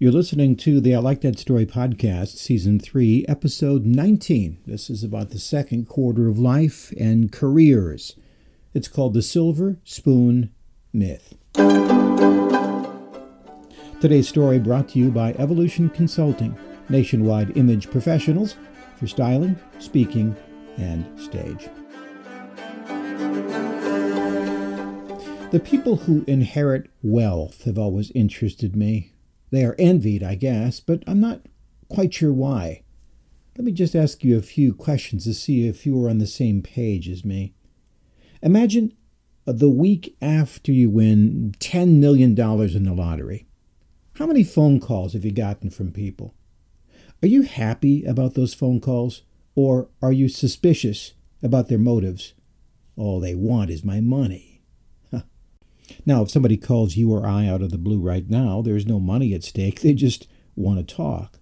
You're listening to the I Like That Story podcast, Season 3, Episode 19. This is about the second quarter of life and careers. It's called the Silver Spoon Myth. Today's story brought to you by Evolution Consulting, nationwide image professionals for styling, speaking, and stage. The people who inherit wealth have always interested me. They are envied, I guess, but I'm not quite sure why. Let me just ask you a few questions to see if you are on the same page as me. Imagine the week after you win $10 million in the lottery. How many phone calls have you gotten from people? Are you happy about those phone calls, or are you suspicious about their motives? All they want is my money. Now, if somebody calls you or I out of the blue right now, there's no money at stake. They just want to talk.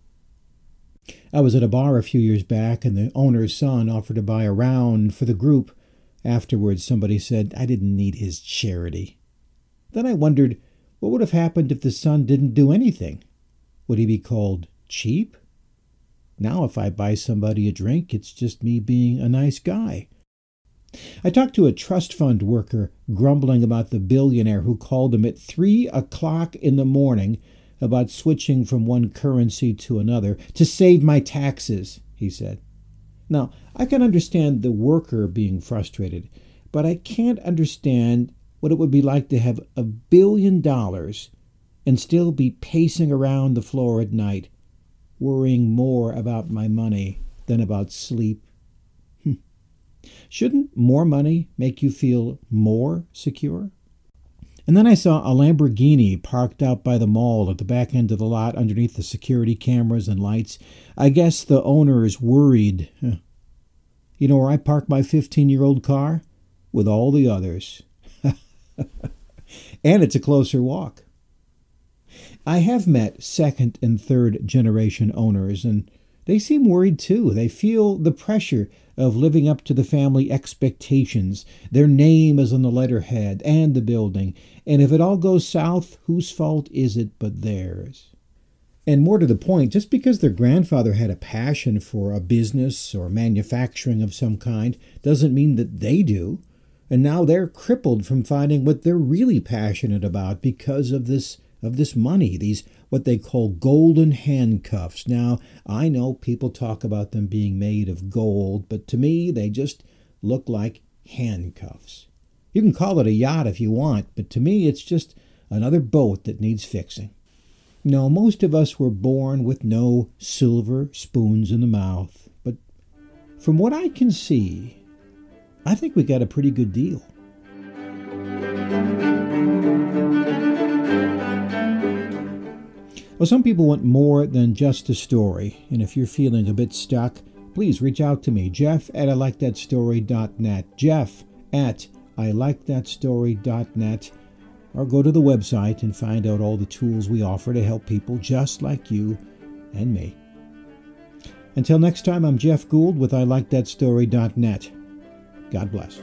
I was at a bar a few years back, and the owner's son offered to buy a round for the group. Afterwards, somebody said, I didn't need his charity. Then I wondered, what would have happened if the son didn't do anything? Would he be called cheap? Now, if I buy somebody a drink, it's just me being a nice guy. I talked to a trust fund worker grumbling about the billionaire who called him at 3 o'clock in the morning about switching from one currency to another to save my taxes, he said. Now, I can understand the worker being frustrated, but I can't understand what it would be like to have $1 billion and still be pacing around the floor at night, worrying more about my money than about sleep. Shouldn't more money make you feel more secure? And then I saw a Lamborghini parked out by the mall at the back end of the lot underneath the security cameras and lights. I guess the owner is worried. You know where I park my 15-year-old car? With all the others. And it's a closer walk. I have met second and third generation owners, and they seem worried too. They feel the pressure of living up to the family expectations. Their name is on the letterhead and the building. And if it all goes south, whose fault is it but theirs? And more to the point, just because their grandfather had a passion for a business or manufacturing of some kind doesn't mean that they do. And now they're crippled from finding what they're really passionate about because of this money, these what they call golden handcuffs. Now, I know people talk about them being made of gold, but to me, they just look like handcuffs. You can call it a yacht if you want, but to me, it's just another boat that needs fixing. No, most of us were born with no silver spoons in the mouth, but from what I can see, I think we got a pretty good deal. Well, some people want more than just a story, and if you're feeling a bit stuck, please reach out to me, jeff@ilikethatstory.net, jeff@ilikethatstory.net, or go to the website and find out all the tools we offer to help people just like you and me. Until next time, I'm Jeff Gould with ilikethatstory.net. God bless.